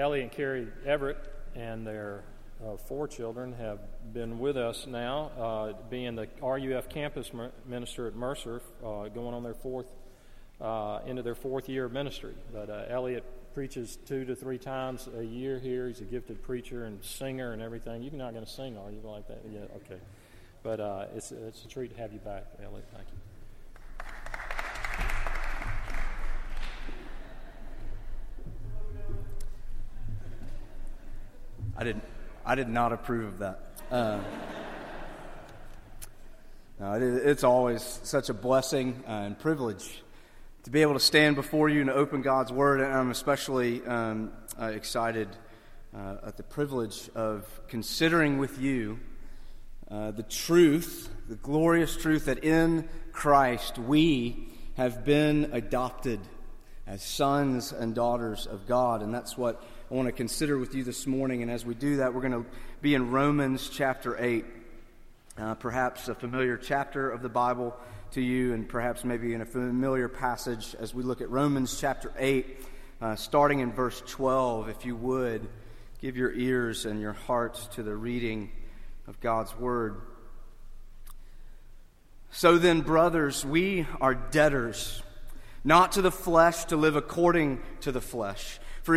Ellie and Carrie Everett and their four children have been with us now, being the RUF campus minister at Mercer, going on their into their fourth year of ministry. But Elliot preaches 2 to 3 times a year here. He's a gifted preacher and singer and everything. You're not going to sing, are you, like that? Yeah, okay. But it's a treat to have you back, Elliot. Thank you. I did not approve of that. No, it's always such a blessing and privilege to be able to stand before you and open God's Word. And I'm especially excited at the privilege of considering with you the truth, the glorious truth that in Christ we have been adopted as sons and daughters of God. And that's what I want to consider with you this morning, and as we do that, we're going to be in Romans chapter 8, perhaps a familiar chapter of the Bible to you, and perhaps maybe in a familiar passage as we look at Romans chapter 8, starting in verse 12. If you would, give your ears and your hearts to the reading of God's Word. So then, brothers, we are debtors, not to the flesh to live according to the flesh. For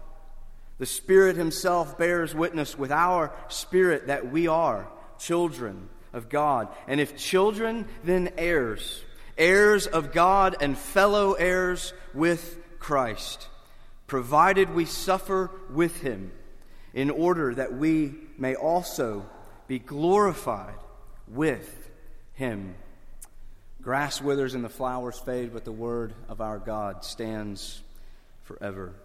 The Spirit Himself bears witness with our spirit that we are children of God. And if children, then heirs, heirs of God and fellow heirs with Christ, provided we suffer with Him, in order that we may also be glorified with Him. Grass withers and the flowers fade, but the word of our God stands forever.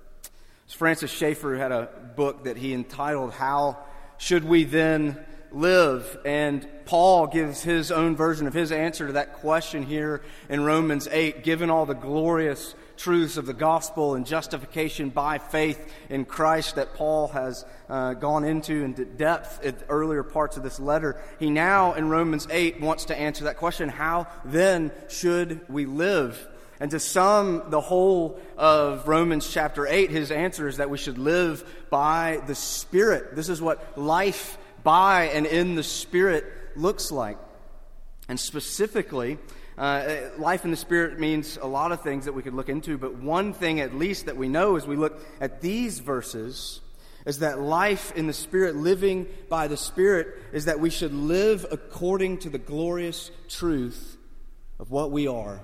Francis Schaeffer had a book that he entitled, How Should We Then Live? And Paul gives his own version of his answer to that question here in Romans 8, given all the glorious truths of the gospel and justification by faith in Christ that Paul has gone into in depth at earlier parts of this letter. He now, in Romans 8, wants to answer that question, how then should we live? And to sum the whole of Romans chapter 8, his answer is that we should live by the Spirit. This is what life by and in the Spirit looks like. And specifically, life in the Spirit means a lot of things that we could look into, but one thing at least that we know as we look at these verses is that life in the Spirit, living by the Spirit, is that we should live according to the glorious truth of what we are.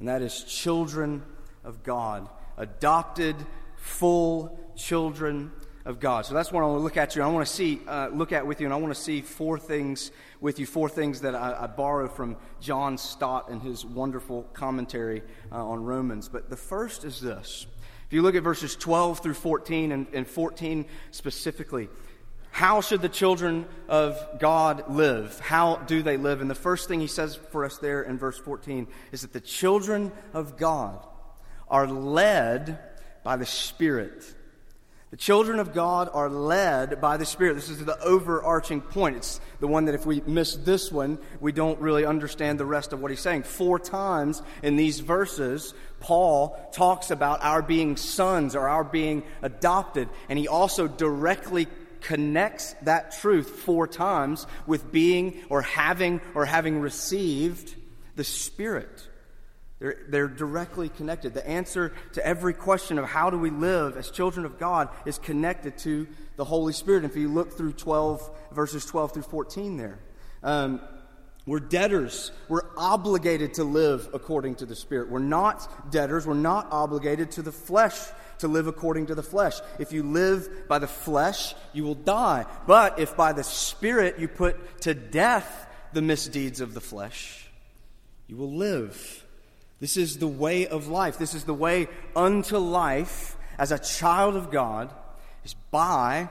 And that is children of God, adopted, full children of God. So that's what I want to look at you. I want to see, look at with you, and I want to see four things with you, four things that I borrow from John Stott and his wonderful commentary on Romans. But the first is this. If you look at verses 12 through 14, and 14 specifically, how should the children of God live? How do they live? And the first thing he says for us there in verse 14 is that the children of God are led by the Spirit. The children of God are led by the Spirit. This is the overarching point. It's the one that if we miss this one, we don't really understand the rest of what he's saying. 4 times in these verses, Paul talks about our being sons or our being adopted. And he also directly connects that truth 4 times with being or having received the Spirit. They're directly connected. The answer to every question of how do we live as children of God is connected to the Holy Spirit. If you look through verses 12 through 14 there, we're debtors. We're obligated to live according to the Spirit. We're not debtors. We're not obligated to the flesh to live according to the flesh. If you live by the flesh, you will die. But if by the Spirit you put to death the misdeeds of the flesh, you will live. This is the way of life. This is the way unto life as a child of God, is by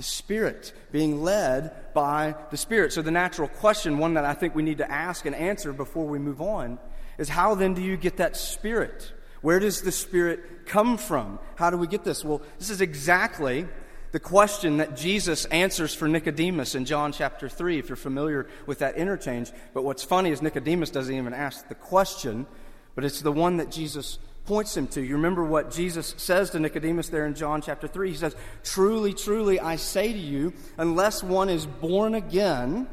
the Spirit, being led by the Spirit. So the natural question, one that I think we need to ask and answer before we move on, is how then do you get that Spirit? Where does the Spirit come from? How do we get this? Well, this is exactly the question that Jesus answers for Nicodemus in John chapter 3, if you're familiar with that interchange. But what's funny is Nicodemus doesn't even ask the question, but it's the one that Jesus points him to. You remember what Jesus says to Nicodemus there in John chapter 3? He says, "Truly, truly, I say to you, unless one is born again,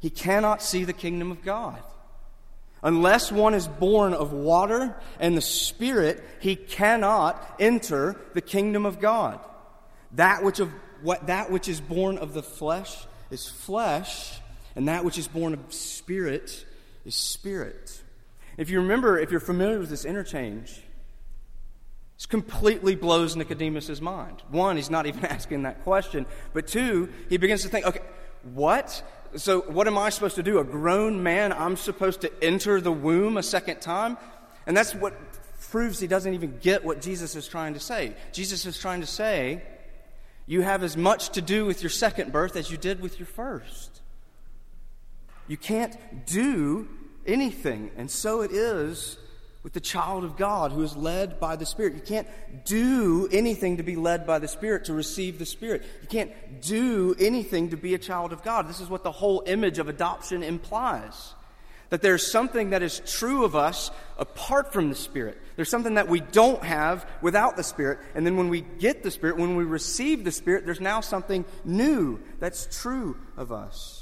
he cannot see the kingdom of God. Unless one is born of water and the Spirit, he cannot enter the kingdom of God. That which is born of the flesh is flesh, and that which is born of Spirit is spirit." If you remember, if you're familiar with this interchange, this completely blows Nicodemus' mind. One, he's not even asking that question. But two, he begins to think, okay, what? So what am I supposed to do? A grown man, I'm supposed to enter the womb a second time? And that's what proves he doesn't even get what Jesus is trying to say. Jesus is trying to say, you have as much to do with your second birth as you did with your first. You can't do anything. And so it is with the child of God who is led by the Spirit. You can't do anything to be led by the Spirit, to receive the Spirit. You can't do anything to be a child of God. This is what the whole image of adoption implies. That there's something that is true of us apart from the Spirit. There's something that we don't have without the Spirit. And then when we get the Spirit, when we receive the Spirit, there's now something new that's true of us.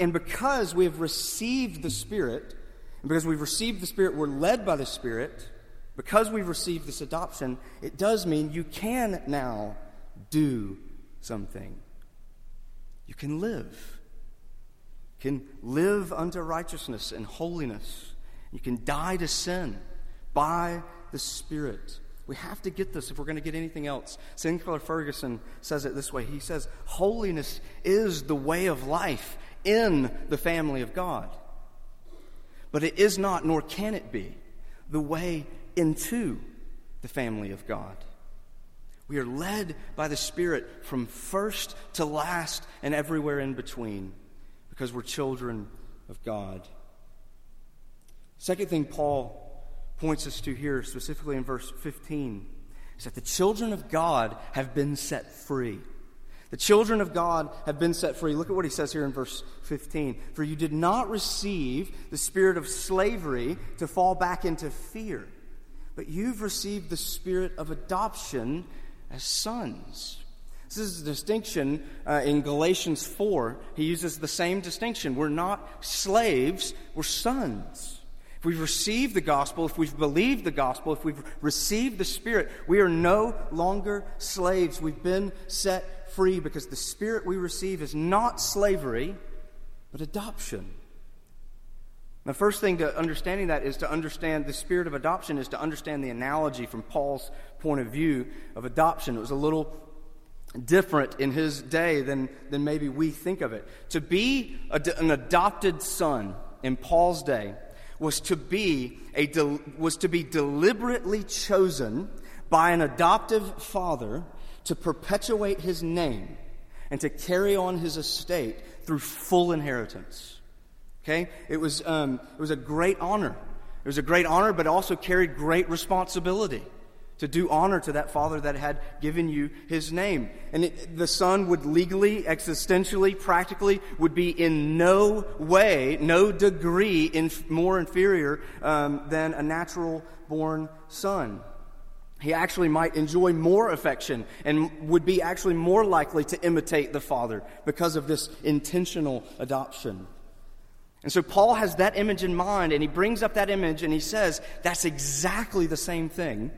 And because we have received the Spirit, and because we've received the Spirit, we're led by the Spirit. Because we've received this adoption, it does mean you can now do something. You can live. You can live unto righteousness and holiness. You can die to sin by the Spirit. We have to get this if we're going to get anything else. Sinclair Ferguson says it this way. He says, holiness is the way of life in the family of God. But it is not, nor can it be, the way into the family of God. We are led by the Spirit from first to last and everywhere in between because we're children of God. Second thing Paul points us to here, specifically in verse 15, is that the children of God have been set free. The children of God have been set free. Look at what he says here in verse 15. For you did not receive the spirit of slavery to fall back into fear, but you've received the spirit of adoption as sons. This is a distinction in Galatians 4. He uses the same distinction. We're not slaves, we're sons. If we've received the gospel, if we've believed the gospel, if we've received the Spirit, we are no longer slaves. We've been set free because the Spirit we receive is not slavery, but adoption. The first thing to understanding that is to understand the spirit of adoption is to understand the analogy from Paul's point of view of adoption. It was a little different in his day than maybe we think of it. To be an adopted son in Paul's day was to be deliberately chosen by an adoptive father to perpetuate his name and to carry on his estate through full inheritance. Okay, it was a great honor. It was a great honor, but it also carried great responsibility to do honor to that father that had given you his name. And the son would legally, existentially, practically, would be in no way, no degree more inferior than a natural-born son. He actually might enjoy more affection and would be actually more likely to imitate the father because of this intentional adoption. And so Paul has that image in mind, and he brings up that image, and he says, that's exactly the same thing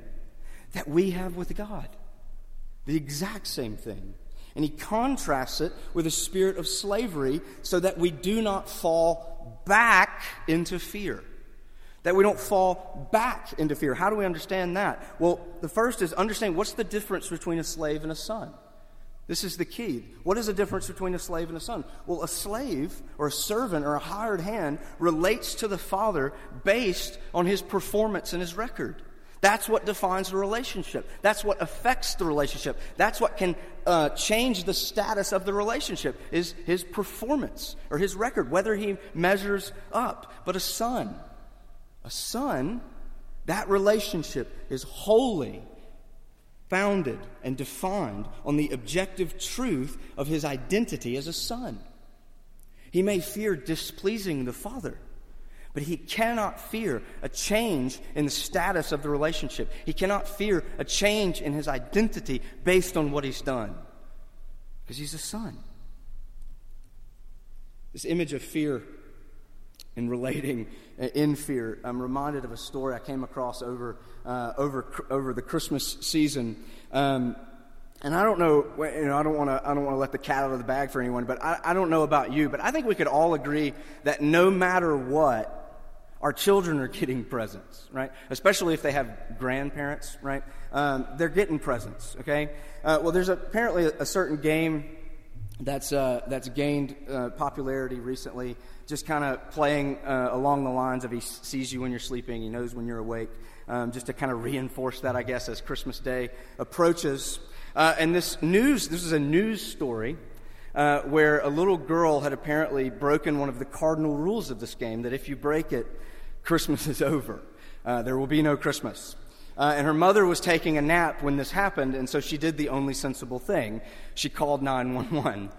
that we have with God. The exact same thing. And he contrasts it with a spirit of slavery so that we do not fall back into fear. That we don't fall back into fear. How do we understand that? Well, the first is understand what's the difference between a slave and a son. This is the key. What is the difference between a slave and a son? Well, a slave or a servant or a hired hand relates to the father based on his performance and his record. That's what defines the relationship. That's what affects the relationship. That's what can change the status of the relationship, is his performance or his record, whether he measures up. But a son, that relationship is wholly founded and defined on the objective truth of his identity as a son. He may fear displeasing the father, but he cannot fear a change in the status of the relationship. He cannot fear a change in his identity based on what he's done, because he's a son. This image of fear and relating in fear, I'm reminded of a story I came across over the Christmas season. And I don't know, I don't want to let the cat out of the bag for anyone, but I don't know about you, but I think we could all agree that no matter what, our children are getting presents, right? Especially if they have grandparents, right? They're getting presents, okay? Well, there's apparently a certain game that's gained popularity recently, just kind of playing along the lines of he sees you when you're sleeping, he knows when you're awake, just to kind of reinforce that, I guess, as Christmas Day approaches. And this is a news story where a little girl had apparently broken one of the cardinal rules of this game, that if you break it, Christmas is over. There will be no Christmas. And her mother was taking a nap when this happened, and so she did the only sensible thing. She called 911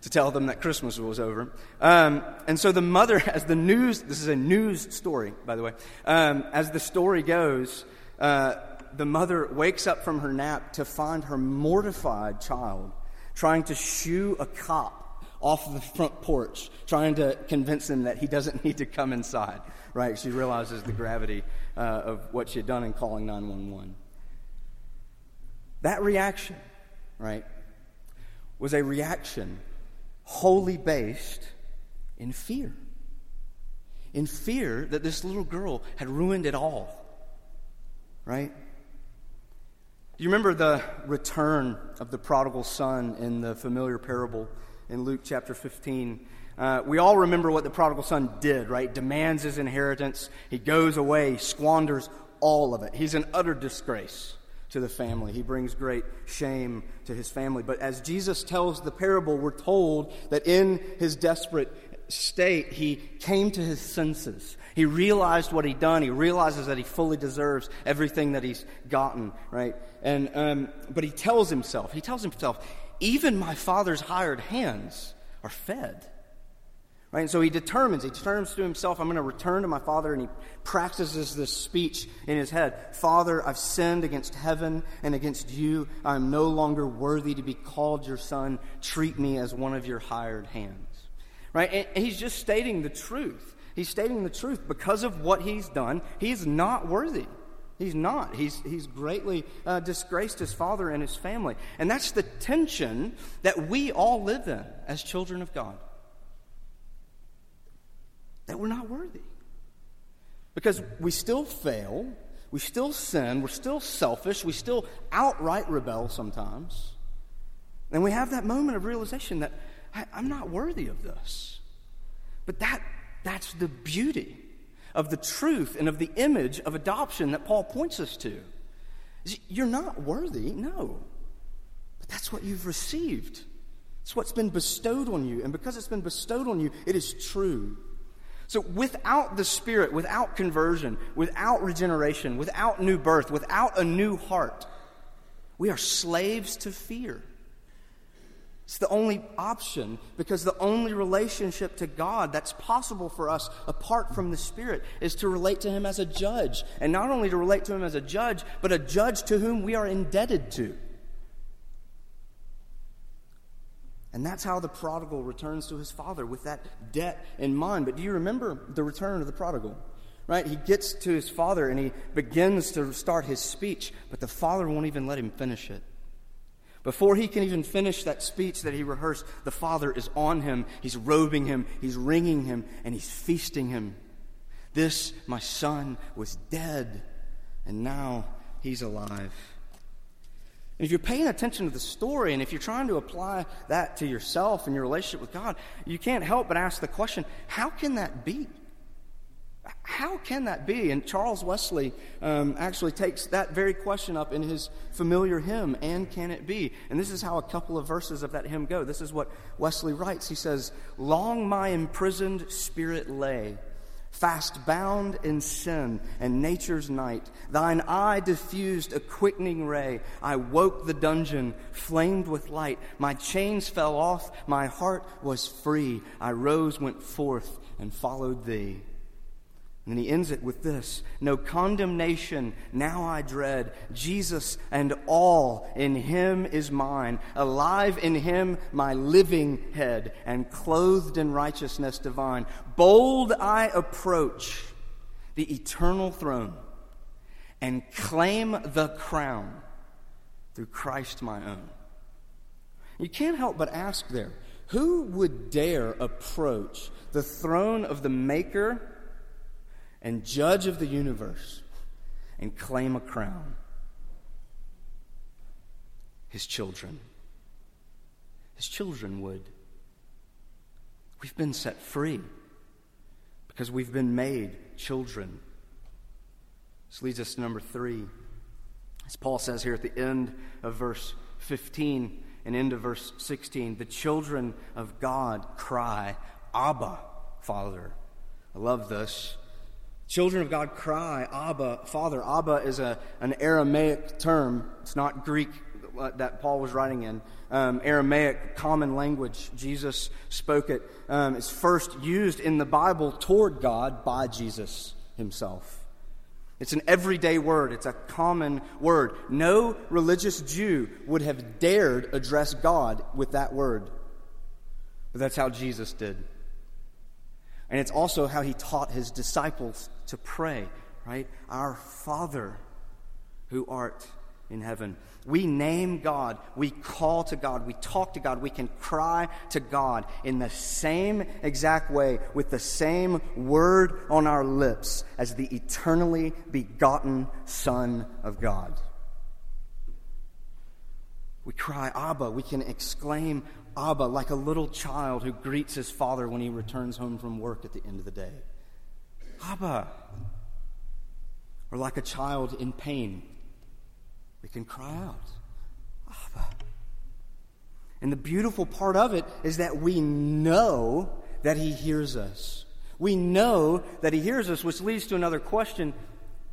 to tell them that Christmas was over. And so the mother, as the news, this is a news story, by the way, as the story goes, the mother wakes up from her nap to find her mortified child trying to shoo a cop off the front porch, trying to convince him that he doesn't need to come inside, right? She realizes the gravity of what she had done in calling 911. That reaction, right, was a reaction wholly based in fear. In fear that this little girl had ruined it all, right? Do you remember the return of the prodigal son in the familiar parable in Luke chapter 15? We all remember what the prodigal son did, right? Demands his inheritance. He goes away, squanders all of it. He's an utter disgrace to the family. He brings great shame to his family. But as Jesus tells the parable, we're told that in his desperate state, he came to his senses. He realized what he'd done. He realizes that he fully deserves everything that he's gotten, right? And but he tells himself, even my father's hired hands are fed, right? And so he determines to himself, I'm going to return to my father, and he practices this speech in his head. Father, I've sinned against heaven and against you. I'm no longer worthy to be called your son. Treat me as one of your hired hands. Right? And he's just stating the truth. He's stating the truth. Because of what he's done, he's not worthy. He's not. He's greatly disgraced his father and his family. And that's the tension that we all live in as children of God. That we're not worthy. Because we still fail. We still sin. We're still selfish. We still outright rebel sometimes. And we have that moment of realization that I'm not worthy of this. But that's the beauty of the truth and of the image of adoption that Paul points us to. You're not worthy, no. But that's what you've received. It's what's been bestowed on you. And because it's been bestowed on you, it is true. So without the Spirit, without conversion, without regeneration, without new birth, without a new heart, we are slaves to fear. It's the only option, because the only relationship to God that's possible for us apart from the Spirit is to relate to Him as a judge. And not only to relate to Him as a judge, but a judge to whom we are indebted to. And that's how the prodigal returns to his father, with that debt in mind. But do you remember the return of the prodigal? Right? He gets to his father and he begins to start his speech, but the father won't even let him finish it. Before he can even finish that speech that he rehearsed, the father is on him, he's robing him, he's wringing him, and he's feasting him. This, my son, was dead, and now he's alive. And if you're paying attention to the story, and if you're trying to apply that to yourself and your relationship with God, you can't help but ask the question, how can that be? how can that be? And Charles Wesley actually takes that very question up in his familiar hymn, And Can It Be? And this is how a couple of verses of that hymn go. This is what Wesley writes. He says, "Long my imprisoned spirit lay, fast bound in sin and nature's night. Thine eye diffused a quickening ray. I woke the dungeon, flamed with light. My chains fell off, my heart was free. I rose, went forth, and followed thee." And then he ends it with this: "No condemnation now I dread. Jesus and all in him is mine. Alive in him my living head, and clothed in righteousness divine. Bold I approach the eternal throne, and claim the crown through Christ my own." You can't help but ask there, who would dare approach the throne of the Maker and Judge of the universe and claim a crown? His children. His children would. We've been set free because we've been made children. This leads us to number 3. As Paul says here at the end of verse 15 and into verse 16, the children of God cry, "Abba, Father." I love this. Children of God cry, "Abba, Father." Abba is an Aramaic term. It's not Greek that Paul was writing in. Aramaic, common language. Jesus spoke it. It's first used in the Bible toward God by Jesus himself. It's an everyday word. It's a common word. No religious Jew would have dared address God with that word. But that's how Jesus did. And it's also how he taught his disciples to pray, right? Our Father who art in heaven. We name God. We call to God. We talk to God. We can cry to God in the same exact way, with the same word on our lips, as the eternally begotten Son of God. We cry, "Abba." We can exclaim, "Abba," like a little child who greets his father when he returns home from work at the end of the day. "Abba." Or like a child in pain, we can cry out, "Abba." And the beautiful part of it is that we know that he hears us. We know that he hears us, which leads to another question.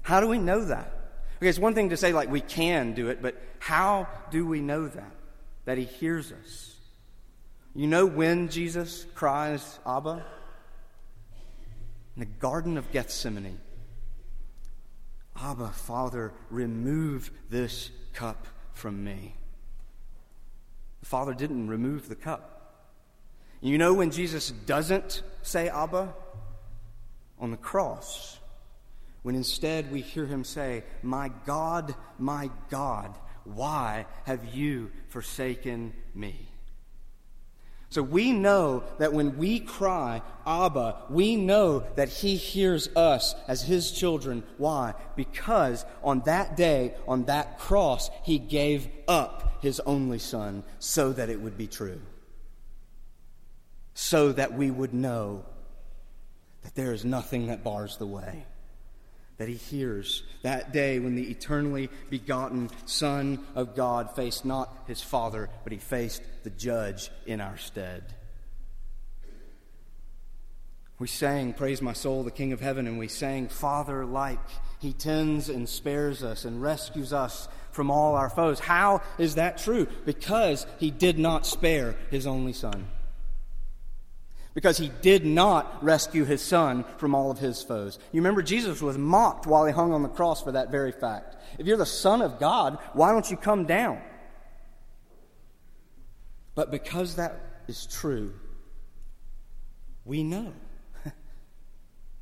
How do we know that? Okay, it's one thing to say, like, we can do it, but how do we know that he hears us? You know when Jesus cries, "Abba"? In the Garden of Gethsemane. "Abba, Father, remove this cup from me." The Father didn't remove the cup. You know when Jesus doesn't say, "Abba"? On the cross. When instead we hear him say, my God, why have you forsaken me?" So we know that when we cry, "Abba," we know that he hears us as his children. Why? Because on that day, on that cross, he gave up his only son so that it would be true. So that we would know that there is nothing that bars the way. That he hears that day when the eternally begotten Son of God faced not his Father, but he faced the Judge in our stead. We sang, "Praise my soul, the King of heaven," and we sang, "Father like, he tends and spares us and rescues us from all our foes." How is that true? Because he did not spare his only Son. Because he did not rescue his son from all of his foes. You remember, Jesus was mocked while he hung on the cross for that very fact. "If you're the Son of God, why don't you come down?" But because that is true, we know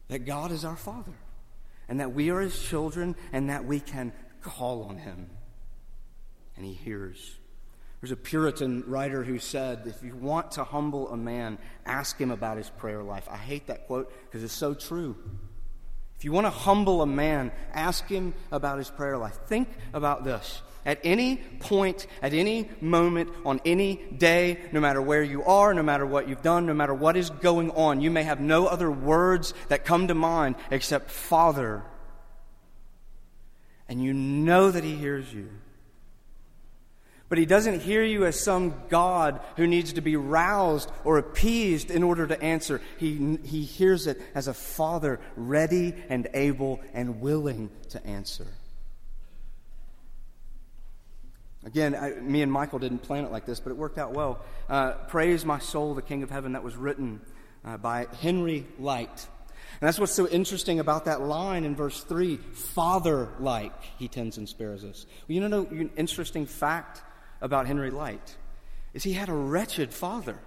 that God is our Father, and that we are his children, and that we can call on him, and he hears. There's a Puritan writer who said, "If you want to humble a man, ask him about his prayer life." I hate that quote because it's so true. If you want to humble a man, ask him about his prayer life. Think about this. at any point, at any moment, on any day, no matter where you are, no matter what you've done, no matter what is going on. You may have no other words that come to mind except Father. And you know that He hears you. But He doesn't hear you as some God who needs to be roused or appeased in order to answer. He hears it as a Father ready and able and willing to answer. Again, me and Michael didn't plan it like this, but it worked out well. Praise My Soul, the King of Heaven, that was written by Henry Lyte. And that's what's so interesting about that line in verse 3, Father-like, He tends and spares us. Well, you know an interesting fact about Henry Lyte is he had a wretched father.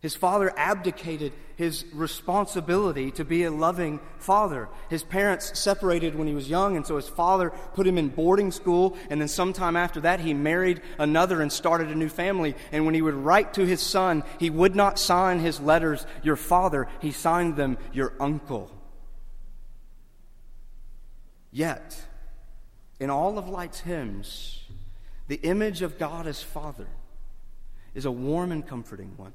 His father abdicated his responsibility to be a loving father. His parents separated when he was young, and so his father put him in boarding school, and then sometime after that he married another and started a new family. And when he would write to his son, he would not sign his letters, your father. He signed them, your uncle. Yet, in all of Lyte's hymns, the image of God as Father is a warm and comforting one.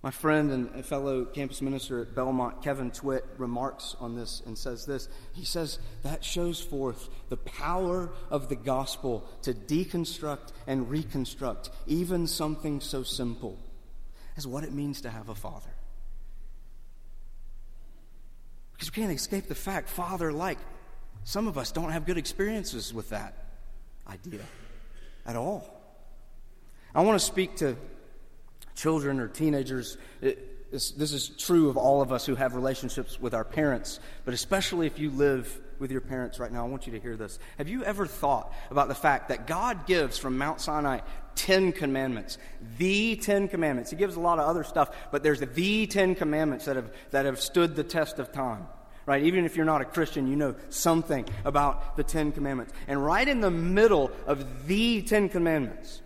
My friend and fellow campus minister at Belmont, Kevin Twitt, remarks on this and says this. He says, that shows forth the power of the gospel to deconstruct and reconstruct even something so simple as what it means to have a father. Because we can't escape the fact, father-like, some of us don't have good experiences with that idea at all. I want to speak to children or teenagers. This is true of all of us who have relationships with our parents, but especially if you live with your parents right now, I want you to hear this. Have you ever thought about the fact that God gives from Mount Sinai 10 commandments, the 10 commandments? He gives a lot of other stuff, but there's the 10 commandments that have stood the test of time, right? Even if you're not a Christian, you know something about the 10 commandments. And right in the middle of the 10 commandments,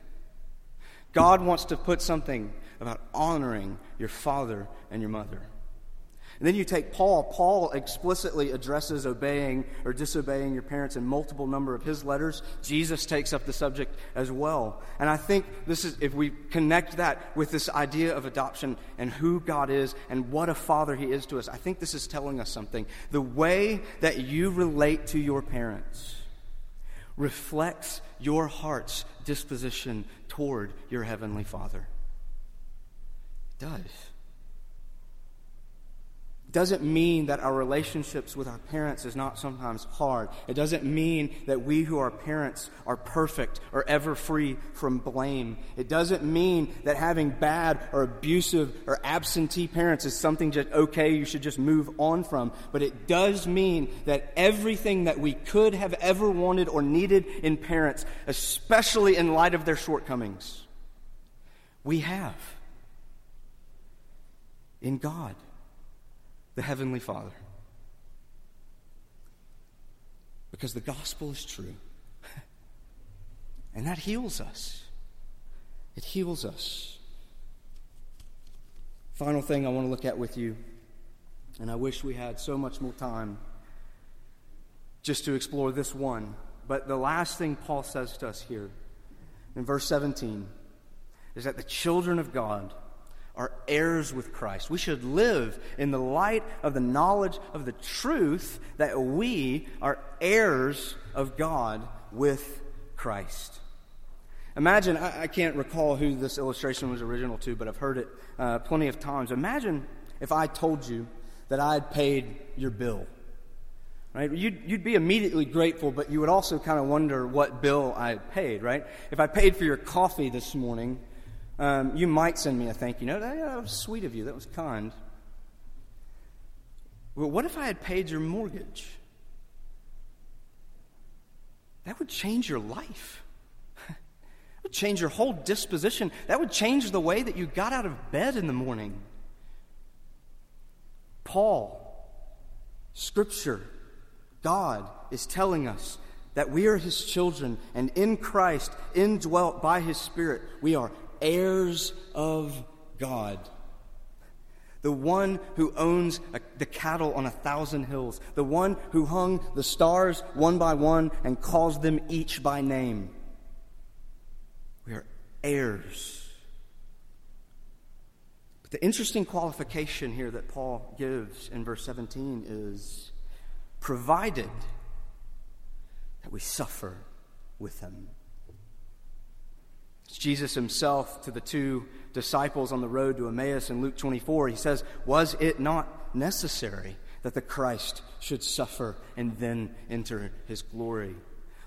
God wants to put something about honoring your father and your mother. And then you take Paul. Paul explicitly addresses obeying or disobeying your parents in multiple number of his letters. Jesus takes up the subject as well. And I think this is, if we connect that with this idea of adoption and who God is and what a father He is to us, I think this is telling us something. The way that you relate to your parents reflects your heart's disposition toward your heavenly Father. It doesn't mean that our relationships with our parents is not sometimes hard. It doesn't mean that we who are parents are perfect or ever free from blame. It doesn't mean that having bad or abusive or absentee parents is something just okay, you should just move on from. But it does mean that everything that we could have ever wanted or needed in parents, especially in light of their shortcomings, we have in God, the Heavenly Father. Because the gospel is true. And that heals us. It heals us. Final thing I want to look at with you, and I wish we had so much more time just to explore this one, but the last thing Paul says to us here in verse 17 is that the children of God are heirs with Christ. We should live in the light of the knowledge of the truth that we are heirs of God with Christ. Imagine, I can't recall who this illustration was original to, but I've heard it plenty of times. Imagine if I told you that I had paid your bill. Right? You'd be immediately grateful, but you would also kind of wonder what bill I had paid, right? If I paid for your coffee this morning, you might send me a thank you note. That was sweet of you. That was kind. Well, what if I had paid your mortgage? That would change your life. It would change your whole disposition. That would change the way that you got out of bed in the morning. Paul, Scripture, God is telling us that we are His children, and in Christ, indwelt by His Spirit, we are heirs of God. the one who owns the cattle on 1,000 hills, the one who hung the stars one by one and calls them each by name. We are heirs. But the interesting qualification here that Paul gives in verse 17 is provided that we suffer with him. It's Jesus himself to the two disciples on the road to Emmaus in Luke 24. He says, "Was it not necessary that the Christ should suffer and then enter his glory?"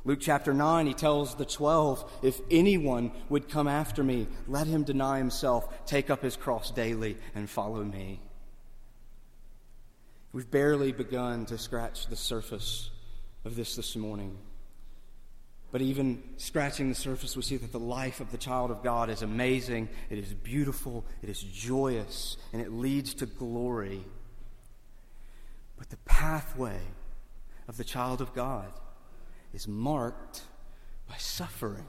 Luke chapter 9, he tells the 12, "If anyone would come after me, let him deny himself, take up his cross daily, and follow me." We've barely begun to scratch the surface of this morning. But even scratching the surface, we see that the life of the child of God is amazing, it is beautiful, it is joyous, and it leads to glory. But the pathway of the child of God is marked by suffering.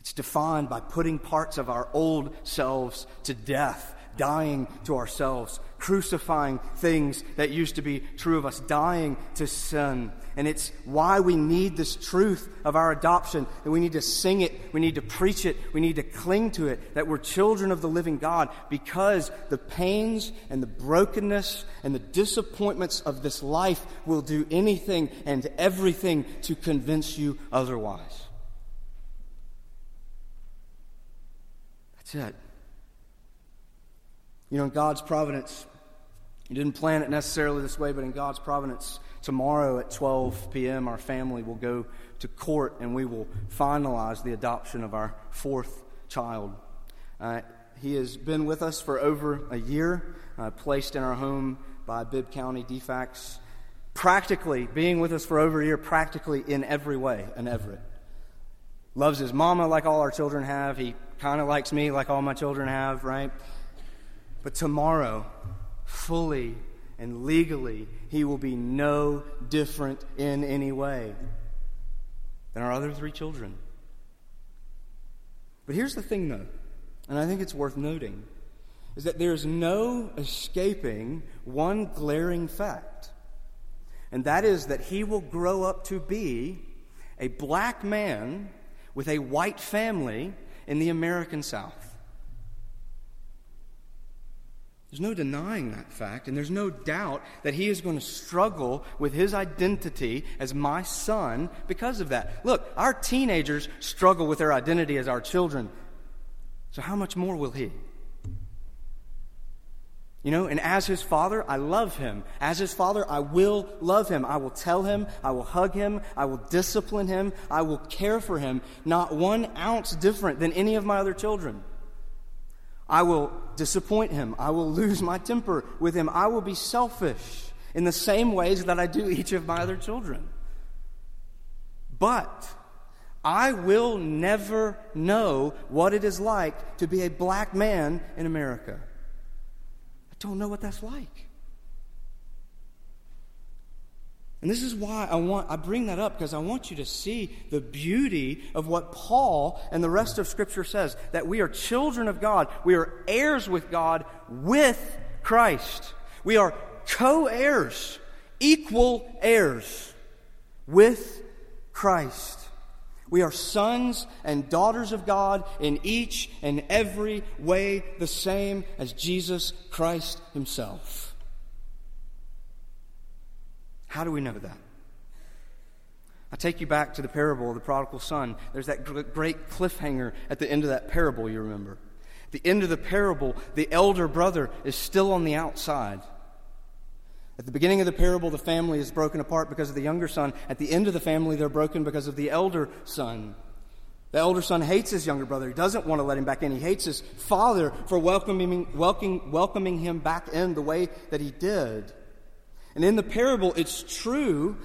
It's defined by putting parts of our old selves to death, dying to ourselves, crucifying things that used to be true of us, dying to sin. And it's why we need this truth of our adoption, that we need to sing it, we need to preach it, we need to cling to it, that we're children of the living God, because the pains and the brokenness and the disappointments of this life will do anything and everything to convince you otherwise. That's it. You know, in God's providence, you didn't plan it necessarily this way, but in God's providence, tomorrow at 12 p.m., our family will go to court and we will finalize the adoption of our 4th child. He has been with us for over a year, placed in our home by Bibb County DFACS, practically being with us for over a year, practically in every way, an Everett. Loves his mama like all our children have. He kind of likes me like all my children have, right? But tomorrow, fully and legally, he will be no different in any way than our other 3 children. But here's the thing, though, and I think it's worth noting, is that there is no escaping one glaring fact, and that is that he will grow up to be a black man with a white family in the American South. There's no denying that fact, and there's no doubt that he is going to struggle with his identity as my son because of that. Look, our teenagers struggle with their identity as our children, so how much more will he? You know, and as his father, I love him. As his father, I will love him. I will tell him. I will hug him. I will discipline him. I will care for him. Not 1 ounce different than any of my other children. I will disappoint him. I will lose my temper with him. I will be selfish in the same ways that I do each of my other children. But I will never know what it is like to be a black man in America. I don't know what that's like. And this is why I bring that up, because I want you to see the beauty of what Paul and the rest of Scripture says, that we are children of God, we are heirs with God, with Christ. We are co-heirs, equal heirs with Christ. We are sons and daughters of God in each and every way the same as Jesus Christ himself. How do we know that? I take you back to the parable of the prodigal son. There's that great cliffhanger at the end of that parable, you remember. At the end of the parable, the elder brother is still on the outside. At the beginning of the parable, the family is broken apart because of the younger son. At the end of the family, they're broken because of the elder son. The elder son hates his younger brother. He doesn't want to let him back in. He hates his father for welcoming him back in the way that he did. And in the parable, it's true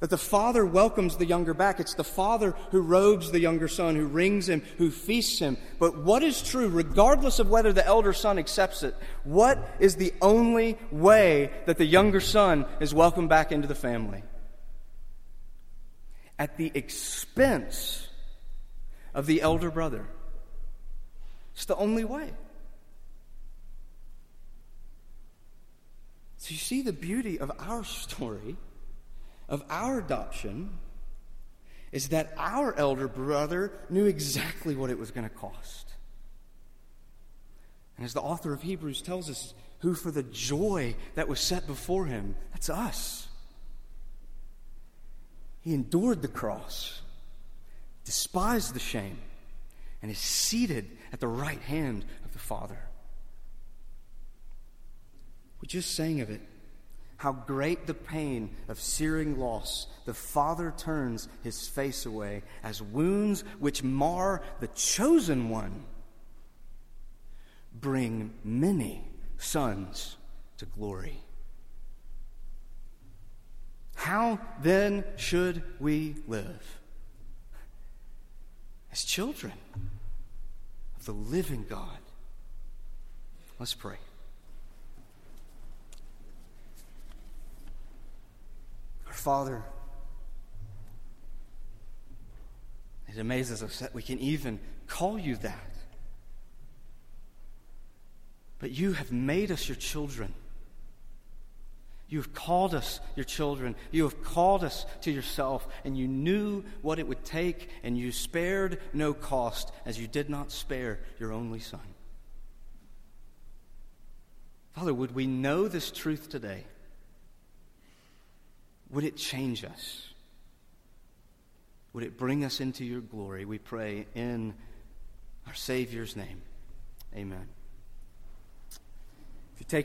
that the father welcomes the younger back. It's the father who robes the younger son, who rings him, who feasts him. But what is true, regardless of whether the elder son accepts it, what is the only way that the younger son is welcomed back into the family? At the expense of the elder brother. It's the only way. So you see the beauty of our story, of our adoption, is that our elder brother knew exactly what it was going to cost. And as the author of Hebrews tells us, who for the joy that was set before him, that's us, he endured the cross, despised the shame, and is seated at the right hand of the Father. We just sang of it. How great the pain of searing loss. The Father turns his face away as wounds which mar the chosen one bring many sons to glory. How then should we live? As children of the living God. Let's pray. Our Father, it amazes us that we can even call you that. But you have made us your children. You have called us your children. You have called us to yourself, and you knew what it would take, and you spared no cost as you did not spare your only Son. Father, would we know this truth today? Would it change us? Would it bring us into your glory? We pray in our Savior's name. Amen. If you take your